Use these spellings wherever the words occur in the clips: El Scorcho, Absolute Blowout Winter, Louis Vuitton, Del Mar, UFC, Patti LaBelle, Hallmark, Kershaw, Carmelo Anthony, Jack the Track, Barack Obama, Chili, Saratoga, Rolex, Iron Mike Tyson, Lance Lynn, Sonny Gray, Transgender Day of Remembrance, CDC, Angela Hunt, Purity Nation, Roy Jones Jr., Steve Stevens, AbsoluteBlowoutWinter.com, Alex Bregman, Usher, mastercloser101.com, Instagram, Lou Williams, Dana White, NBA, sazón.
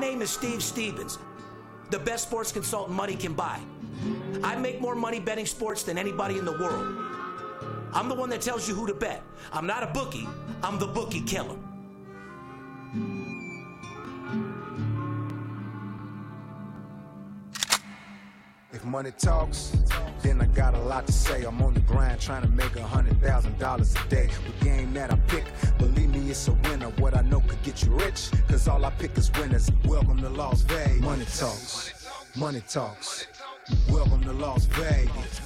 My name is Steve Stevens, the best sports consultant money can buy. I make more money betting sports than anybody in the world. I'm the one that tells you who to bet. I'm not a bookie, I'm the Bookie Killer. If money talks, then I got a lot to say. I'm on the grind trying to make $100,000 a day. The game that I pick, believe me, it's a winner. What I know could get you rich, cause all I pick is winners. Welcome to Las Vegas. Money talks. Money talks. Welcome to Las Vegas.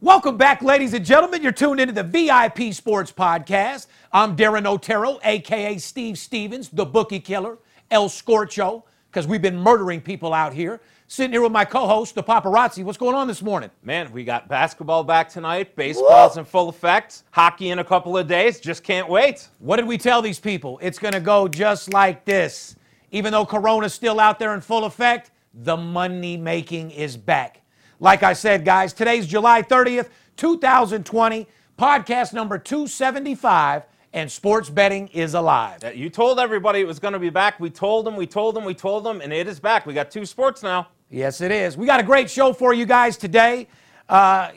Welcome back, ladies and gentlemen. You're tuned into the VIP Sports Podcast. I'm Darren Otero, a.k.a. Steve Stevens, the Bookie Killer, El Scorcho, because we've been murdering people out here. Sitting here with my co-host, the paparazzi. What's going on this morning? Man, we got basketball back tonight. Baseball's in full effect. Hockey in a couple of days. Just can't wait. What did we tell these people? It's going to go just like this. Even though Corona's still out there in full effect, the money making is back. Like I said, guys, today's July 30th, 2020, podcast number 275, and sports betting is alive. You told everybody it was going to be back. We told them, and it is back. We got two sports now. Yes, it is. We got a great show for you guys today. A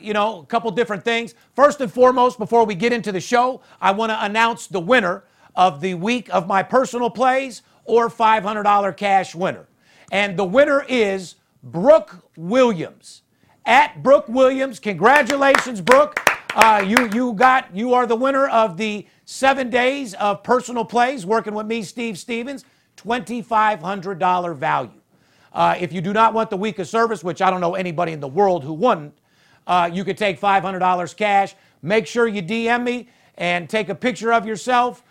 couple different things. First and foremost, before we get into the show, I want to announce the winner of the week of my personal plays or $500 cash winner. And the winner is Brooke Williams. At Brooke Williams, congratulations, Brooke. You are the winner of the 7 days of personal plays working with me, Steve Stevens, $2,500 value. If you do not want the week of service, which I don't know anybody in the world who wouldn't, you could take $500 cash. Make sure you DM me and take a picture of yourself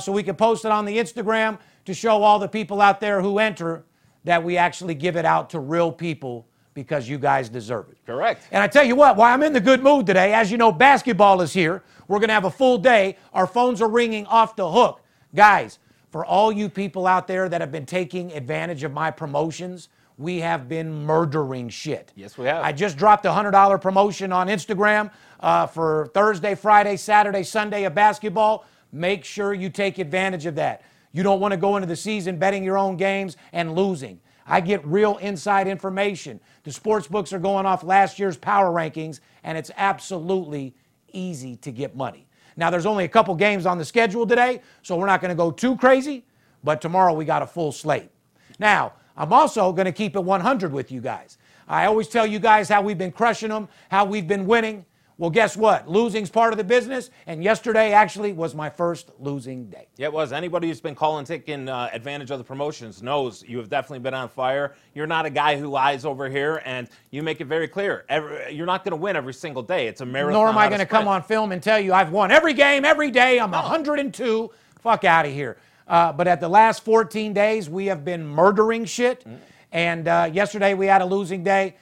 so we can post it on the Instagram to show all the people out there who enter that we actually give it out to real people, because you guys deserve it. Correct. And I tell you what, while I'm in the good mood today, as you know, basketball is here. We're going to have a full day. Our phones are ringing off the hook. Guys, for all you people out there that have been taking advantage of my promotions, we have been murdering shit. Yes, we have. I just dropped a $100 promotion on Instagram for Thursday, Friday, Saturday, Sunday of basketball. Make sure you take advantage of that. You don't want to go into the season betting your own games and losing. I get real inside information. The sports books are going off last year's power rankings, and it's absolutely easy to get money. Now, there's only a couple games on the schedule today, so we're not going to go too crazy, but tomorrow we got a full slate. Now, I'm also going to keep it 100 with you guys. I always tell you guys how we've been crushing them, how we've been winning. Well, guess what? Losing's part of the business, and yesterday actually was my first losing day. Yeah, it was. Anybody who's been taking advantage of the promotions knows you have definitely been on fire. You're not a guy who lies over here, and you make it very clear. You're not going to win every single day. It's a marathon. Nor am I going to come on film and tell you I've won every game, every day. I'm 102. Fuck out of here. But at the last 14 days, we have been murdering shit, and yesterday we had a losing day.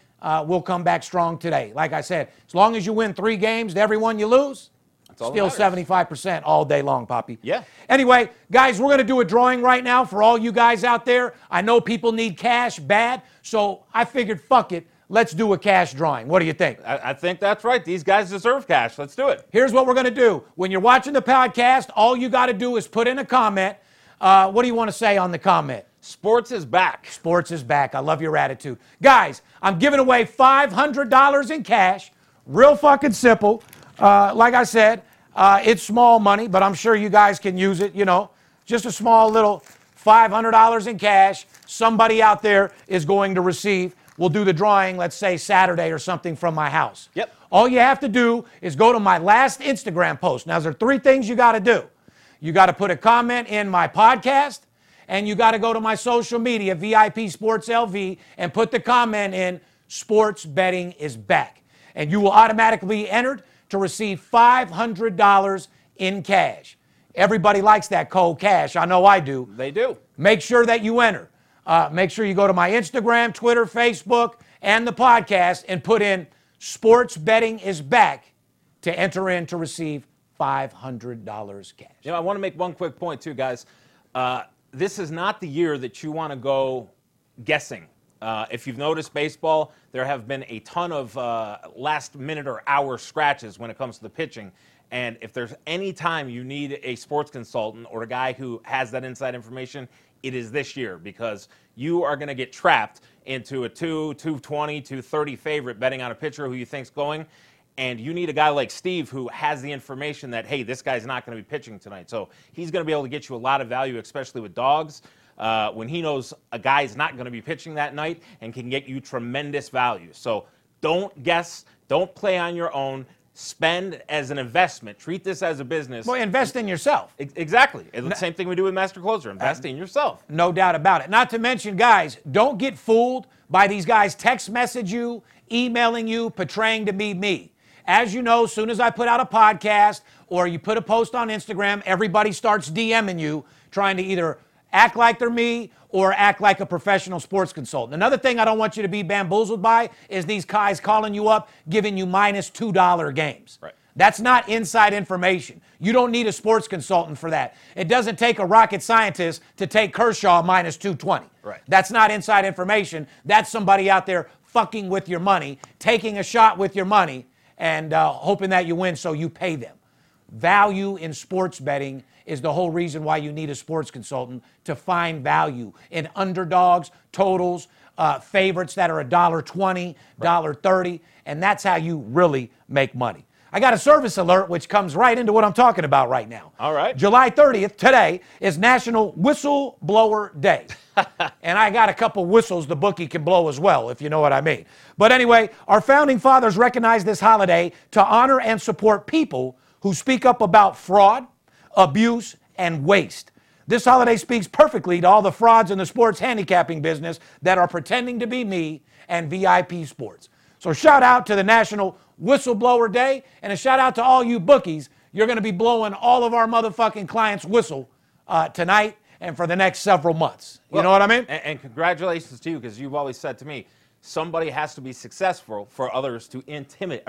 We'll come back strong today. Like I said, as long as you win 3 games to every one you lose, still 75% all day long, Poppy. Yeah. Anyway, guys, we're going to do a drawing right now for all you guys out there. I know people need cash bad, so I figured, fuck it. Let's do a cash drawing. What do you think? I think that's right. These guys deserve cash. Let's do it. Here's what we're going to do. When you're watching the podcast, all you got to do is put in a comment. What do you want to say on the comment? Sports is back. Sports is back. I love your attitude. Guys, I'm giving away $500 in cash. Real fucking simple. Like I said, it's small money, but I'm sure you guys can use it, Just a small little $500 in cash. Somebody out there is going to receive. We'll do the drawing, let's say Saturday or something, from my house. Yep. All you have to do is go to my last Instagram post. Now, there are 3 things you got to do. You got to put a comment in my podcast. And you got to go to my social media, VIP Sports LV, and put the comment in, sports betting is back. And you will automatically be entered to receive $500 in cash. Everybody likes that cold cash. I know I do. They do. Make sure that you enter. Make sure you go to my Instagram, Twitter, Facebook, and the podcast and put in, sports betting is back, to enter in to receive $500 cash. I want to make one quick point too, guys. This is not the year that you want to go guessing. If you've noticed baseball, there have been a ton of last minute or hour scratches when it comes to the pitching. And if there's any time you need a sports consultant or a guy who has that inside information, it is this year, because you are going to get trapped into a 220, 230 favorite betting on a pitcher who you think's going. And you need a guy like Steve who has the information that, hey, this guy's not going to be pitching tonight. So he's going to be able to get you a lot of value, especially with dogs, when he knows a guy's not going to be pitching that night and can get you tremendous value. So don't guess. Don't play on your own. Spend as an investment. Treat this as a business. Well, invest in yourself. Exactly. It's the same thing we do with Master Closer. Invest in yourself. No doubt about it. Not to mention, guys, don't get fooled by these guys text message you, emailing you, portraying to be me. As you know, as soon as I put out a podcast or you put a post on Instagram, everybody starts DMing you, trying to either act like they're me or act like a professional sports consultant. Another thing I don't want you to be bamboozled by is these guys calling you up, giving you minus $2 games. Right. That's not inside information. You don't need a sports consultant for that. It doesn't take a rocket scientist to take Kershaw minus 220. Right. That's not inside information. That's somebody out there fucking with your money, taking a shot with your money, and hoping that you win so you pay them. Value in sports betting is the whole reason why you need a sports consultant, to find value in underdogs, totals, favorites that are $1.20, $1.30, and that's how you really make money. I got a service alert, which comes right into what I'm talking about right now. All right. July 30th, today, is National Whistleblower Day. And I got a couple whistles the bookie can blow as well, if you know what I mean. But anyway, our founding fathers recognized this holiday to honor and support people who speak up about fraud, abuse, and waste. This holiday speaks perfectly to all the frauds in the sports handicapping business that are pretending to be me and VIP Sports. So shout out to the National Whistleblower Day, and a shout out to all you bookies. You're going to be blowing all of our motherfucking clients' whistle tonight and for the next several months. You know what I mean? And congratulations to you, because you've always said to me, somebody has to be successful for others to intimidate.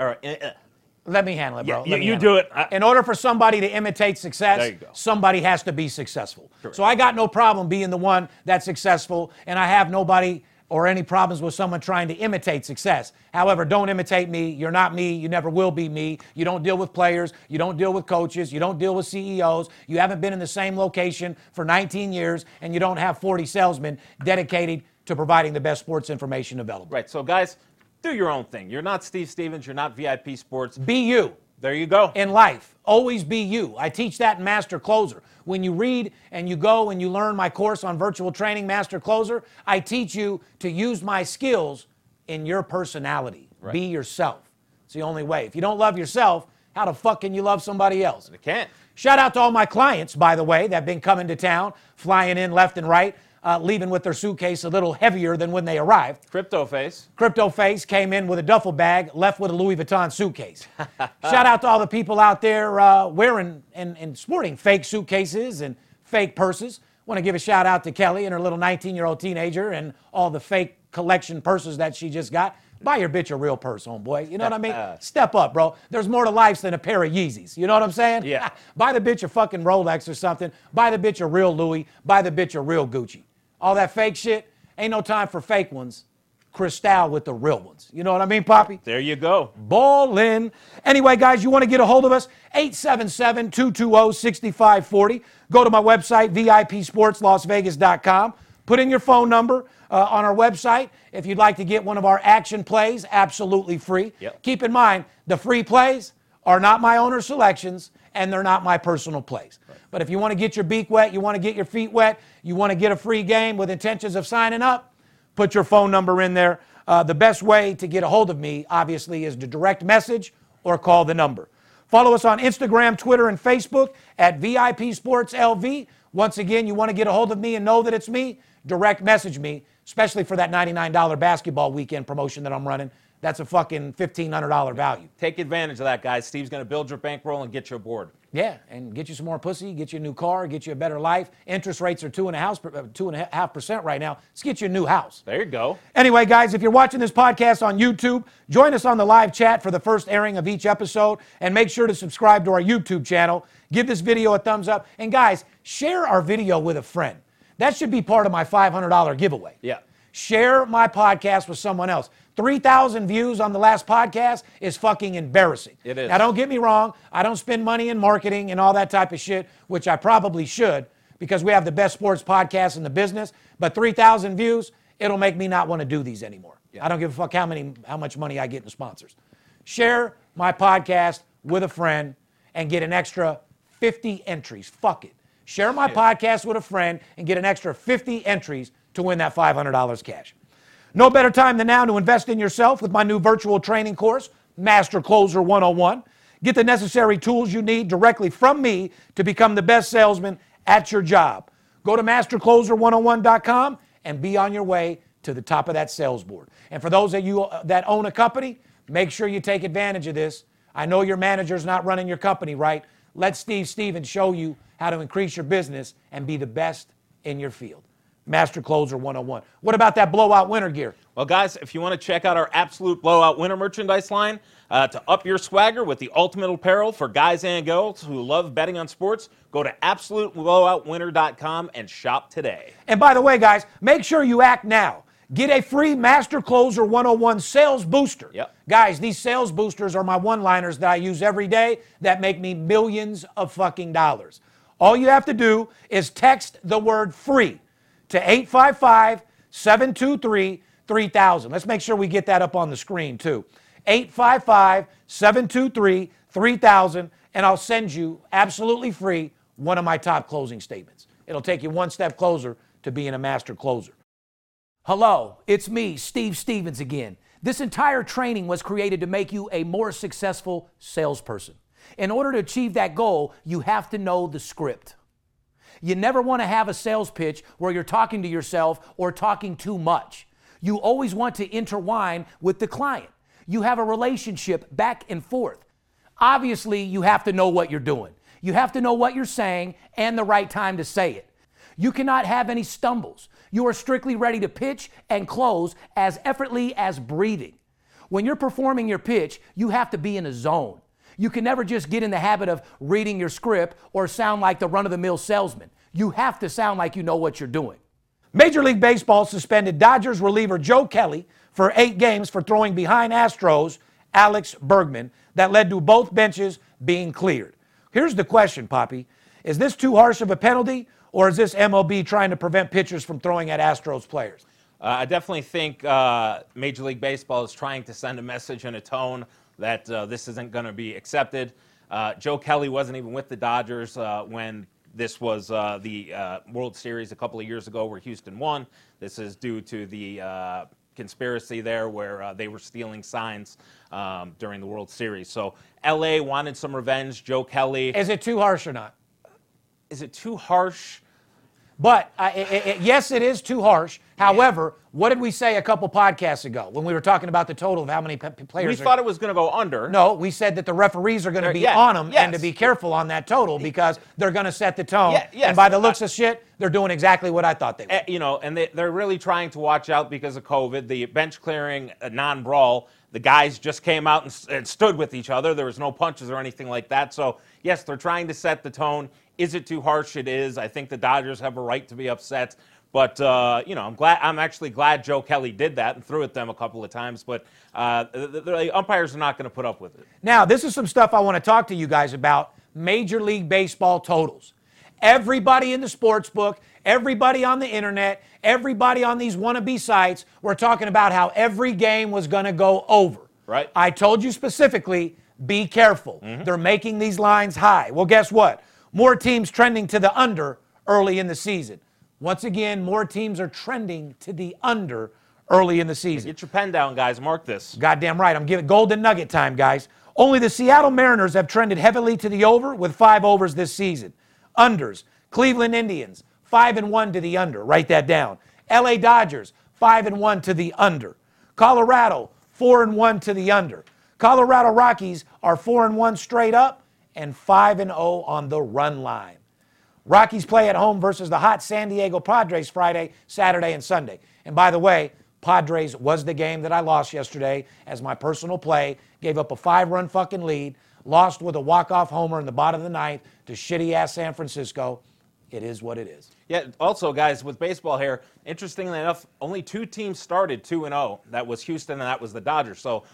Let me handle it, bro. Yeah, you do it. In order for somebody to imitate success, somebody has to be successful. Correct. So I got no problem being the one that's successful, and I have nobody or any problems with someone trying to imitate success. However, don't imitate me. You're not me. You never will be me. You don't deal with players. You don't deal with coaches. You don't deal with CEOs. You haven't been in the same location for 19 years, and you don't have 40 salesmen dedicated to providing the best sports information available. Right. So, guys, do your own thing. You're not Steve Stevens. You're not VIP Sports. Be you. There you go. In life, always be you. I teach that in Master Closer. When you read and you go and you learn my course on virtual training, Master Closer, I teach you to use my skills in your personality. Right. Be yourself. It's the only way. If you don't love yourself, how the fuck can you love somebody else? You can't. Shout out to all my clients, by the way, that have been coming to town, flying in left and right, leaving with their suitcase a little heavier than when they arrived. Crypto Face came in with a duffel bag, left with a Louis Vuitton suitcase. Shout out to all the people out there wearing and sporting fake suitcases and fake purses. Want to give a shout out to Kelly and her little 19-year-old teenager and all the fake collection purses that she just got. Buy your bitch a real purse, homeboy. You know what I mean? Step up, bro. There's more to life than a pair of Yeezys. You know what I'm saying? Yeah. Buy the bitch a fucking Rolex or something. Buy the bitch a real Louis. Buy the bitch a real Gucci. All that fake shit, ain't no time for fake ones. Cristal with the real ones. You know what I mean, Poppy? There you go. Ballin'. Anyway, guys, you want to get a hold of us? 877-220-6540. Go to my website, VIPSportsLasVegas.com. Put in your phone number on our website if you'd like to get one of our action plays, absolutely free. Yep. Keep in mind, the free plays are not my owner selections, and they're not my personal plays. Right. But if you want to get your beak wet, you want to get your feet wet, you want to get a free game with intentions of signing up, put your phone number in there. The best way to get a hold of me, obviously, is to direct message or call the number. Follow us on Instagram, Twitter, and Facebook at VIP Sports LV. Once again, you want to get a hold of me and know that it's me, direct message me, especially for that $99 basketball weekend promotion that I'm running. That's a fucking $1,500 value. Take advantage of that, guys. Steve's going to build your bankroll and get you a board. Yeah, and get you some more pussy, get you a new car, get you a better life. Interest rates are 2.5% right now. Let's get you a new house. There you go. Anyway, guys, if you're watching this podcast on YouTube, join us on the live chat for the first airing of each episode, and make sure to subscribe to our YouTube channel. Give this video a thumbs up. And, guys, share our video with a friend. That should be part of my $500 giveaway. Yeah. Share my podcast with someone else. 3,000 views on the last podcast is fucking embarrassing. It is. Now, don't get me wrong. I don't spend money in marketing and all that type of shit, which I probably should because we have the best sports podcast in the business. But 3,000 views, it'll make me not want to do these anymore. Yeah. I don't give a fuck how much money I get in sponsors. Share my podcast with a friend and get an extra 50 entries. Fuck it. Share my podcast with a friend and get an extra 50 entries to win that $500 cash. No better time than now to invest in yourself with my new virtual training course, Master Closer 101. Get the necessary tools you need directly from me to become the best salesman at your job. Go to mastercloser101.com and be on your way to the top of that sales board. And for those of you that own a company, make sure you take advantage of this. I know your manager's not running your company right. Let Steve Stevens show you how to increase your business and be the best in your field. Master Closer 101. What about that blowout winter gear? Well, guys, if you want to check out our Absolute Blowout Winter merchandise line to up your swagger with the ultimate apparel for guys and girls who love betting on sports, go to AbsoluteBlowoutWinter.com and shop today. And by the way, guys, make sure you act now. Get a free Master Closer 101 sales booster. Yep. Guys, these sales boosters are my one-liners that I use every day that make me millions of fucking dollars. All you have to do is text the word FREE to 855-723-3000. Let's make sure we get that up on the screen, too. 855-723-3000, and I'll send you, absolutely free, one of my top closing statements. It'll take you one step closer to being a master closer. Hello, it's me, Steve Stevens again. This entire training was created to make you a more successful salesperson. In order to achieve that goal, you have to know the script. You never want to have a sales pitch where you're talking to yourself or talking too much. You always want to intertwine with the client. You have a relationship back and forth. Obviously, you have to know what you're doing. You have to know what you're saying and the right time to say it. You cannot have any stumbles. You are strictly ready to pitch and close as effortlessly as breathing. When you're performing your pitch, you have to be in a zone. You can never just get in the habit of reading your script or sound like the run-of-the-mill salesman. You have to sound like you know what you're doing. Major League Baseball suspended Dodgers reliever Joe Kelly for 8 games for throwing behind Astros Alex Bregman. That led to both benches being cleared. Here's the question, Poppy. Is this too harsh of a penalty? Or is this MLB trying to prevent pitchers from throwing at Astros players? I definitely think Major League Baseball is trying to send a message and a tone that this isn't going to be accepted. Joe Kelly wasn't even with the Dodgers when this was the World Series a couple of years ago where Houston won. This is due to the conspiracy there where they were stealing signs during the World Series. So L.A. wanted some revenge. Joe Kelly. Is it too harsh or not? Is it too harsh? But, yes, it is too harsh. However, what did we say a couple podcasts ago when we were talking about the total of how many players? We thought it was going to go under. No, we said that the referees are going to be on them and to be careful on that total because they're going to set the tone. And by the looks of shit, they're doing exactly what I thought they would. You know, and they're really trying to watch out because of COVID, the bench clearing non-brawl. The guys just came out and stood with each other. There was no punches or anything like that. So, yes, they're trying to set the tone. Is it too harsh? It is. I think the Dodgers have a right to be upset. But, you know, I'm actually glad Joe Kelly did that and threw at them a couple of times. But the umpires are not going to put up with it. Now, this is some stuff I want to talk to you guys about, Major League Baseball totals. Everybody in the sports book, everybody on the internet, everybody on these wannabe sites, we're talking about how every game was going to go over. Right. I told you specifically, be careful. Mm-hmm. They're making these lines high. Well, guess what? More teams trending to the under early in the season. Once again, more teams are trending to the under early in the season. Get your pen down, guys. Mark this. Goddamn right. I'm giving golden nugget time, guys. Only the Seattle Mariners have trended heavily to the over with 5 overs this season. Unders. Cleveland Indians, 5-1 to the under. Write that down. LA Dodgers, 5-1 to the under. Colorado, 4-1 to the under. Colorado Rockies are 4-1 straight up and 5-0 on the run line. Rockies play at home versus the hot San Diego Padres Friday, Saturday, and Sunday. And by the way, Padres was the game that I lost yesterday as my personal play. Gave up a 5-run fucking lead. Lost with a walk-off homer in the bottom of the ninth to shitty-ass San Francisco. it is what it is. Yeah, also, guys, with baseball here, interestingly enough, only two teams started 2-0. That was Houston, and that was the Dodgers. So,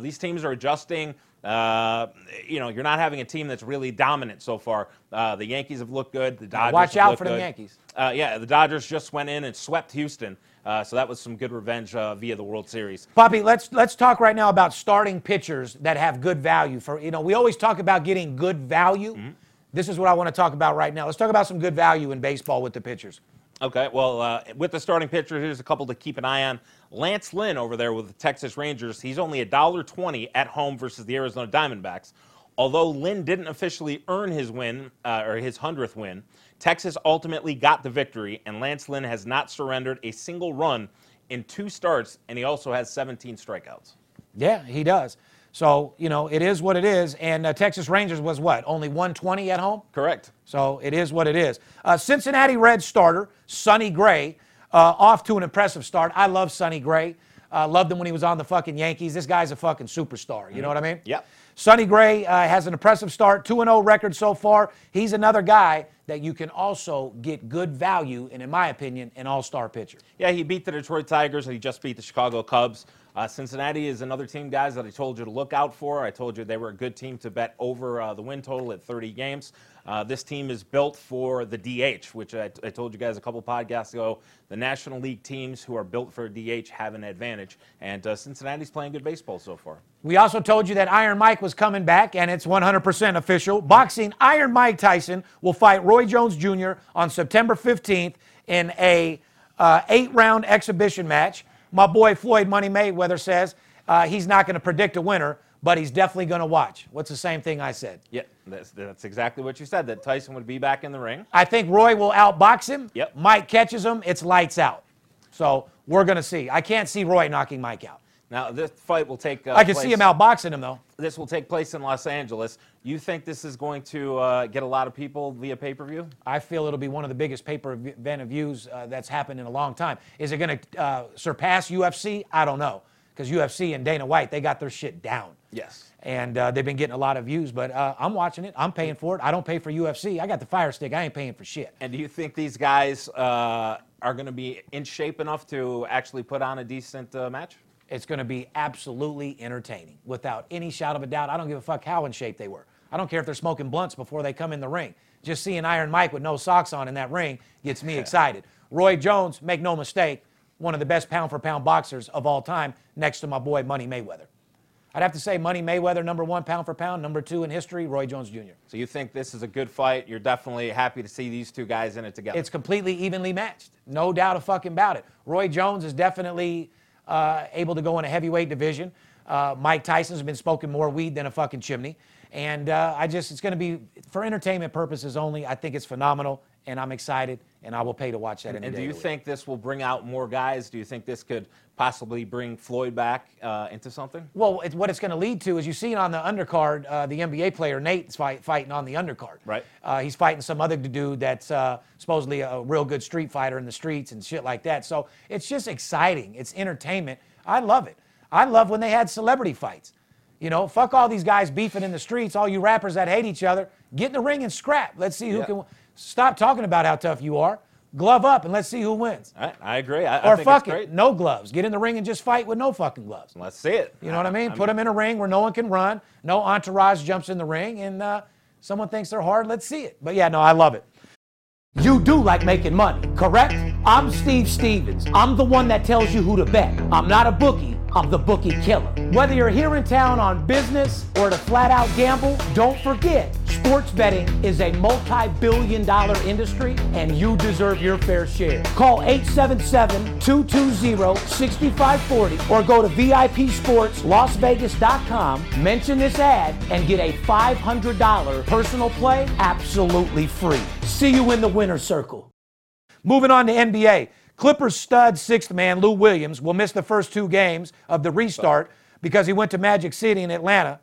these teams are adjusting. You're not having a team that's really dominant so far. The Yankees have looked good. The Dodgers watch out for the Yankees. The Dodgers just went in and swept Houston. So that was some good revenge via the World Series. Poppy, let's talk right now about starting pitchers that have good value. We always talk about getting good value. Mm-hmm. This is what I want to talk about right now. Let's talk about some good value in baseball with the pitchers. Okay, well, with the starting pitcher, here's a couple to keep an eye on. Lance Lynn over there with the Texas Rangers, he's only $1.20 at home versus the Arizona Diamondbacks. Although Lynn didn't officially earn his win, or his 100th win, Texas ultimately got the victory, and Lance Lynn has not surrendered a single run in two starts, and he also has 17 strikeouts. Yeah, he does. So, it is what it is. And Texas Rangers was what? Only 120 at home? Correct. So it is what it is. Cincinnati Reds starter, Sonny Gray, off to an impressive start. I love Sonny Gray. Loved him when he was on the fucking Yankees. This guy's a fucking superstar. You know what I mean? Yep. Sonny Gray has an impressive start, 2-0 record so far. He's another guy that you can also get good value, and in my opinion, an all-star pitcher. Yeah, he beat the Detroit Tigers, and he just beat the Chicago Cubs. Cincinnati is another team, guys, that I told you to look out for. I told you they were a good team to bet over the win total at 30 games. This team is built for the DH, which I told you guys a couple podcasts ago. The National League teams who are built for DH have an advantage, and Cincinnati's playing good baseball so far. We also told you that Iron Mike was coming back, and it's 100% official. Boxing Iron Mike Tyson will fight Roy Jones Jr. on September 15th in a 8-round exhibition match. My boy Floyd Money Mayweather says he's not going to predict a winner, but he's definitely going to watch. What's the same thing I said? Yeah, that's exactly what you said, that Tyson would be back in the ring. I think Roy will outbox him. Yep. Mike catches him. It's lights out. So we're going to see. I can't see Roy knocking Mike out. Now, this fight will take place. I can see him outboxing him, though. This will take place in Los Angeles. You think this is going to get a lot of people via pay-per-view? I feel it'll be one of the biggest pay-per-view views that's happened in a long time. Is it going to surpass UFC? I don't know, because UFC and Dana White, they got their shit down. Yes. And they've been getting a lot of views, but I'm watching it. I'm paying for it. I don't pay for UFC. I got the Fire Stick. I ain't paying for shit. And do you think these guys are going to be in shape enough to actually put on a decent match? It's going to be absolutely entertaining, without any shout of a doubt. I don't give a fuck how in shape they were. I don't care if they're smoking blunts before they come in the ring. Just seeing Iron Mike with no socks on in that ring gets me excited. Roy Jones, make no mistake, one of the best pound-for-pound boxers of all time, next to my boy Money Mayweather. I'd have to say Money Mayweather, number one pound-for-pound, number two in history, Roy Jones Jr. So you think this is a good fight. You're definitely happy to see these two guys in it together. It's completely evenly matched. No doubt a fucking about it. Roy Jones is definitely... able to go in a heavyweight division. Mike Tyson's been smoking more weed than a fucking chimney. And it's going to be, for entertainment purposes only, I think it's phenomenal, and I'm excited, and I will pay to watch that. And do you think this will bring out more guys? Do you think this could possibly bring Floyd back into something? Well, what it's going to lead to is you see it on the undercard, the NBA player Nate's fighting on the undercard. Right. He's fighting some other dude that's supposedly a real good street fighter in the streets and shit like that. So it's just exciting. It's entertainment. I love it. I love when they had celebrity fights. Fuck all these guys beefing in the streets, all you rappers that hate each other. Get in the ring and scrap. Let's see who can... Stop talking about how tough you are. Glove up and let's see who wins. I agree. I think fuck it's great. No gloves. Get in the ring and just fight with no fucking gloves. Let's see it. You know what I mean? Put them in a ring where no one can run. No entourage jumps in the ring, and someone thinks they're hard. Let's see it. But yeah, no, I love it. You do like making money, correct? I'm Steve Stevens. I'm the one that tells you who to bet. I'm not a bookie. I'm the Bookie Killer. Whether you're here in town on business or to flat out gamble, don't forget, sports betting is a multi-billion-dollar industry, and you deserve your fair share. Call 877-220-6540 or go to VIPSportsLasVegas.com, mention this ad, and get a $500 personal play absolutely free. See you in the winner's circle. Moving on to NBA. Clippers stud sixth man Lou Williams will miss the first two games of the restart because he went to Magic City in Atlanta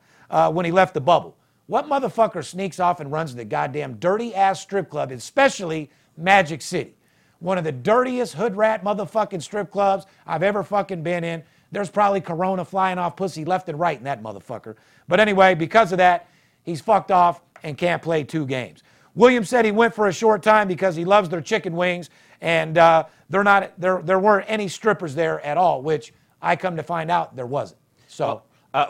when he left the bubble. What motherfucker sneaks off and runs the goddamn dirty-ass strip club, especially Magic City? One of the dirtiest hood rat motherfucking strip clubs I've ever fucking been in. There's probably Corona flying off pussy left and right in that motherfucker. But anyway, because of that, he's fucked off and can't play two games. Williams said he went for a short time because he loves their chicken wings, and there weren't any strippers there at all, which I come to find out there wasn't. So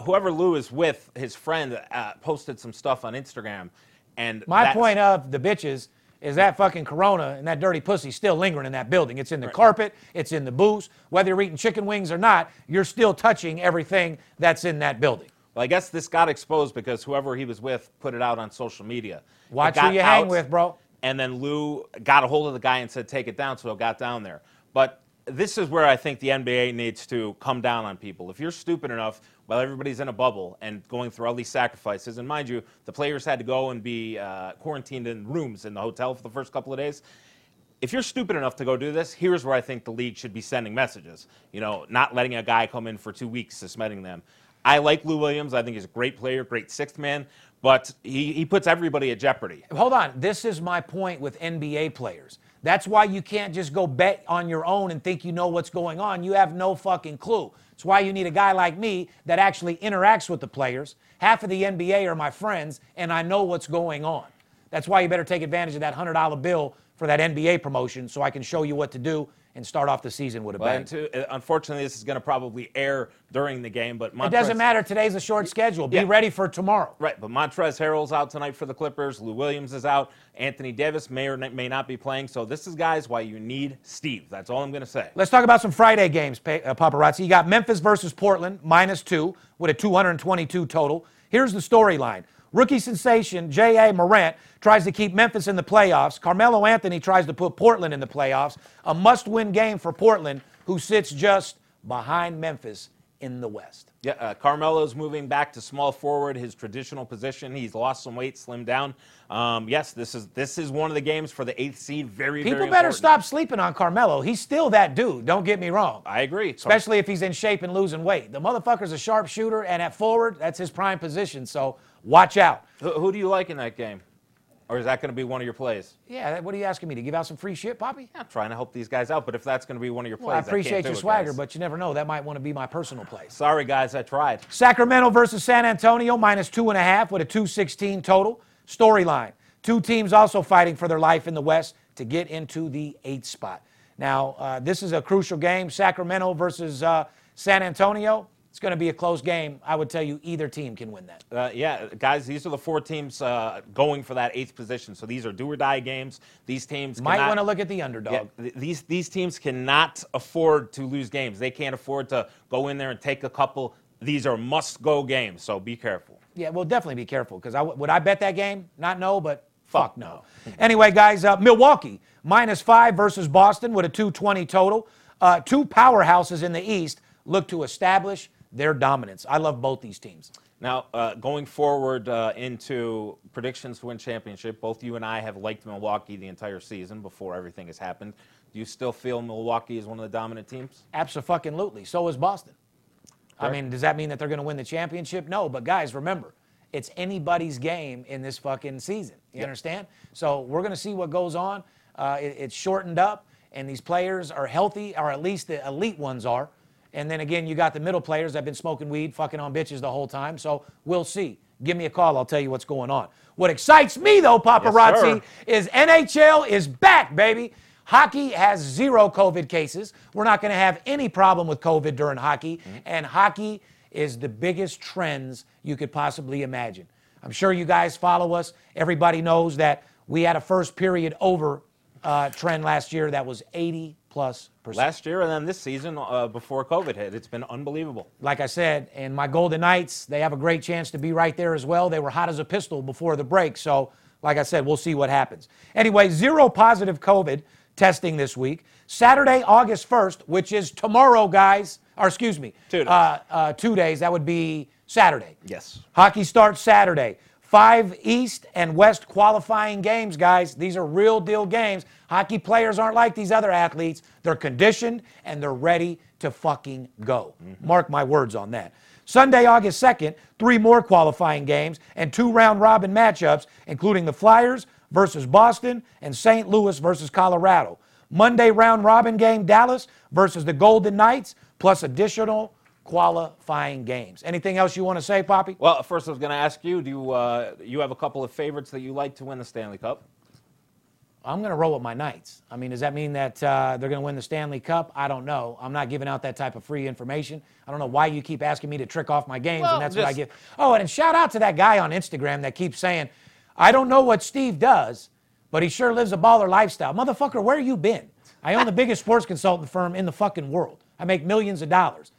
whoever Lou is with, his friend posted some stuff on Instagram, and my point of the bitches is that fucking corona and that dirty pussy still lingering in that building. It's in the carpet. It's in the booze. Whether you're eating chicken wings or not, you're still touching everything that's in that building. Well, I guess this got exposed because whoever he was with put it out on social media. Watch who you hang with, bro. And then Lou got a hold of the guy and said, take it down, so it got down there. But this is where I think the NBA needs to come down on people. If you're stupid enough, while everybody's in a bubble and going through all these sacrifices, and mind you, the players had to go and be quarantined in rooms in the hotel for the first couple of days. If you're stupid enough to go do this, here's where I think the league should be sending messages. You know, not letting a guy come in for 2 weeks, suspending them. I like Lou Williams. I think he's a great player, great sixth man, but he puts everybody at jeopardy. Hold on. This is my point with NBA players. That's why you can't just go bet on your own and think you know what's going on. You have no fucking clue. It's why you need a guy like me that actually interacts with the players. Half of the NBA are my friends, and I know what's going on. That's why you better take advantage of that $100 bill for that NBA promotion so I can show you what to do and start off the season with a bang. Unfortunately, this is going to probably air during the game, but Montrezl... It doesn't matter. Today's a short schedule. Be ready for tomorrow. Right, but Montrezl Harrell's out tonight for the Clippers. Lou Williams is out. Anthony Davis may or may not be playing. So this is, guys, why you need Steve. That's all I'm going to say. Let's talk about some Friday games, Paparazzi. You got Memphis versus Portland, -2, with a 222 total. Here's the storyline. Rookie sensation J.A. Morant tries to keep Memphis in the playoffs. Carmelo Anthony tries to put Portland in the playoffs. A must-win game for Portland, who sits just behind Memphis in the West. Yeah, Carmelo's moving back to small forward, his traditional position. He's lost some weight, slimmed down. Yes, this is one of the games for the 8th seed. People better stop sleeping on Carmelo. He's still that dude. Don't get me wrong. I agree. Especially if he's in shape and losing weight. The motherfucker's a sharpshooter, and at forward, that's his prime position. So watch out. Who do you like in that game? Or is that going to be one of your plays? Yeah, what are you asking me, to give out some free shit, Poppy? I'm trying to help these guys out, but if that's going to be one of your plays, I appreciate your swagger, but you never know. That might want to be my personal play. Sorry, guys, I tried. Sacramento versus San Antonio, -2.5 with a 216 total. Storyline, two teams also fighting for their life in the West to get into the 8th spot. Now, this is a crucial game, Sacramento versus San Antonio. It's going to be a close game. I would tell you either team can win that. Yeah, guys, these are the four teams going for that 8th position. So these are do-or-die games. These teams might want to look at the underdog. Yeah, these teams cannot afford to lose games. They can't afford to go in there and take a couple. These are must-go games, so be careful. Yeah, well, definitely be careful, because would I bet that game? Not no, but fuck no. Anyway, guys, Milwaukee, -5 versus Boston with a 220 total. Two powerhouses in the East look to establish their dominance. I love both these teams. Now, going forward into predictions to win championship, both you and I have liked Milwaukee the entire season before everything has happened. Do you still feel Milwaukee is one of the dominant teams? Abso-fucking-lutely. So is Boston. Sure. I mean, does that mean that they're going to win the championship? No, but guys, remember, it's anybody's game in this fucking season. You understand? So we're going to see what goes on. It's shortened up, and these players are healthy, or at least the elite ones are. And then again, you got the middle players that have been smoking weed, fucking on bitches the whole time. So we'll see. Give me a call. I'll tell you what's going on. What excites me, though, Paparazzi, is NHL is back, baby. Hockey has 0 COVID cases. We're not going to have any problem with COVID during hockey. Mm-hmm. And hockey is the biggest trends you could possibly imagine. I'm sure you guys follow us. Everybody knows that we had a first period over trend last year that was 80%+. Last year, and then this season before COVID hit. It's been unbelievable. Like I said, and my Golden Knights, they have a great chance to be right there as well. They were hot as a pistol before the break. So, like I said, we'll see what happens. Anyway, 0 positive COVID testing this week. Saturday, August 1st, which is tomorrow, guys. Or excuse me. 2 days. 2 days. That would be Saturday. Yes. Hockey starts Saturday. 5 East and West qualifying games, guys. These are real deal games. Hockey players aren't like these other athletes. They're conditioned and they're ready to fucking go. Mm-hmm. Mark my words on that. Sunday, August 2nd, 3 more qualifying games and 2 round robin matchups, including the Flyers versus Boston and St. Louis versus Colorado. Monday round robin game, Dallas versus the Golden Knights, plus additional qualifying games. Anything else you want to say, Poppy? Well, first I was going to ask you, do you have a couple of favorites that you like to win the Stanley Cup? I'm going to roll with my Knights. I mean, does that mean that they're going to win the Stanley Cup? I don't know. I'm not giving out that type of free information. I don't know why you keep asking me to trick off my games, well, and that's what I give. Oh, and shout out to that guy on Instagram that keeps saying, I don't know what Steve does, but he sure lives a baller lifestyle. Motherfucker, where you been? I own the biggest sports consultant firm in the fucking world. I make millions of dollars.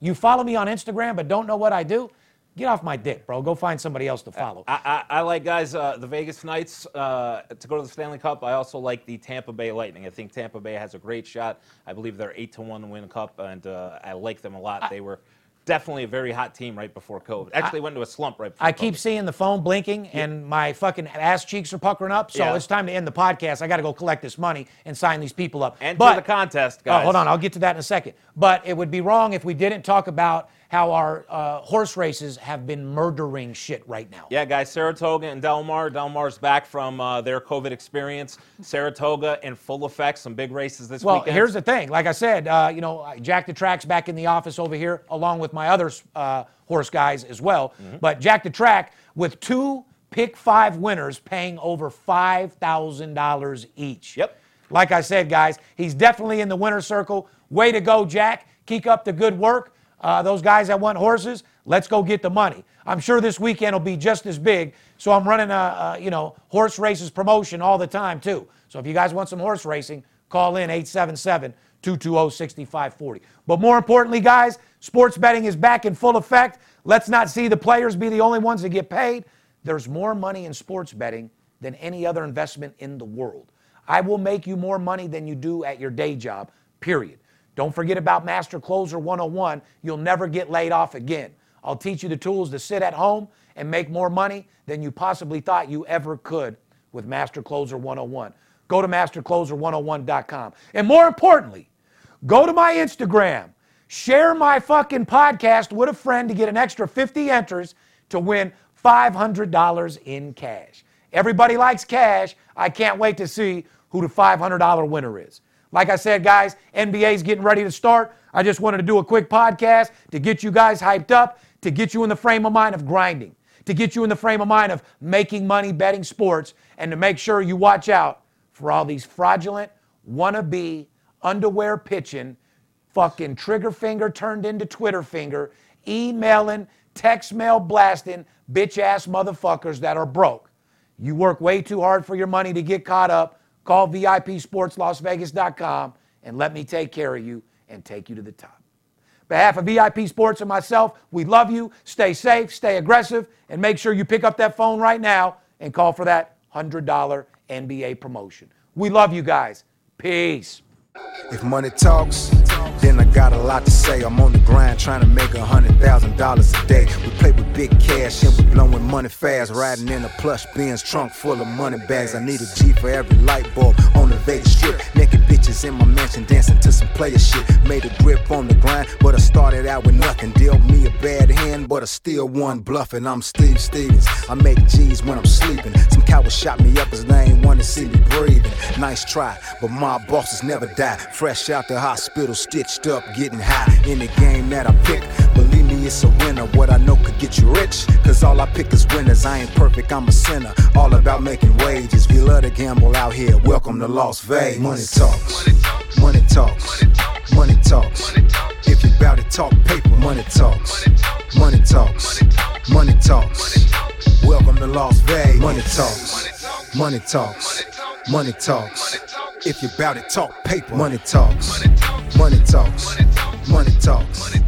You follow me on Instagram but don't know what I do? Get off my dick, bro. Go find somebody else to follow. I like, guys, the Vegas Knights to go to the Stanley Cup. I also like the Tampa Bay Lightning. I think Tampa Bay has a great shot. I believe they're 8-1 to win the Cup, and I like them a lot. They were definitely a very hot team right before COVID. Actually went into a slump right before COVID. I keep seeing the phone blinking, and my fucking ass cheeks are puckering up, so it's time to end the podcast. I got to go collect this money and sign these people up. And to the contest, guys. Oh, hold on. I'll get to that in a second. But it would be wrong if we didn't talk about how our horse races have been murdering shit right now. Yeah, guys, Saratoga and Del Mar. Del Mar's back from their COVID experience. Saratoga in full effect, some big races this weekend. Well, here's the thing. Like I said, Jack the Track's back in the office over here, along with my other horse guys as well. Mm-hmm. But Jack the Track, with two Pick 5 winners paying over $5,000 each. Yep. Like I said, guys, he's definitely in the winner circle. Way to go, Jack. Keep up the good work. Those guys that want horses, let's go get the money. I'm sure this weekend will be just as big. So I'm running a horse races promotion all the time too. So if you guys want some horse racing, call in 877-220-6540. But more importantly, guys, sports betting is back in full effect. Let's not see the players be the only ones that get paid. There's more money in sports betting than any other investment in the world. I will make you more money than you do at your day job, period. Don't forget about Master Closer 101. You'll never get laid off again. I'll teach you the tools to sit at home and make more money than you possibly thought you ever could with Master Closer 101. Go to mastercloser101.com. And more importantly, go to my Instagram. Share my fucking podcast with a friend to get an extra 50 entries to win $500 in cash. Everybody likes cash. I can't wait to see who the $500 winner is. Like I said, guys, NBA's getting ready to start. I just wanted to do a quick podcast to get you guys hyped up, to get you in the frame of mind of grinding, to get you in the frame of mind of making money betting sports, and to make sure you watch out for all these fraudulent, wannabe, underwear pitching, fucking trigger finger turned into Twitter finger, emailing, text mail blasting, bitch-ass motherfuckers that are broke. You work way too hard for your money to get caught up. Call VIPSportsLasVegas.com and let me take care of you and take you to the top. On behalf of VIP Sports and myself, we love you. Stay safe, stay aggressive, and make sure you pick up that phone right now and call for that $100 NBA promotion. We love you guys. Peace. If money talks, then I got a lot to say. I'm on the grind trying to make $100,000 a day. We play with big cash and we blowing money fast. Riding in a plush Benz trunk full of money bags. I need a G for every light bulb on the Vegas Strip. Naked bitches in my mansion dancing to some player shit. Made a grip on the grind, but I started out with nothing. Dealt me a bad hand, but I still won bluffing. I'm Steve Stevens. I make G's when I'm sleeping. Some coward shot me up because they ain't want to see me breathing. Nice try, but my bosses never die. Fresh out the hospital, stitched up, getting high. In the game that I pick, believe me, it's a winner. What I know could get you rich, cause all I pick is winners. I ain't perfect, I'm a sinner. All about making wages. We love to gamble out here. Welcome to Las Vegas. Money talks. Money talks. Money talks. If you bout to talk paper, money talks. Money talks. Money talks. Welcome to Las Vegas. Money talks. Money talks. Money talks. If you bout to talk paper, money talks. Money talks. Money talks.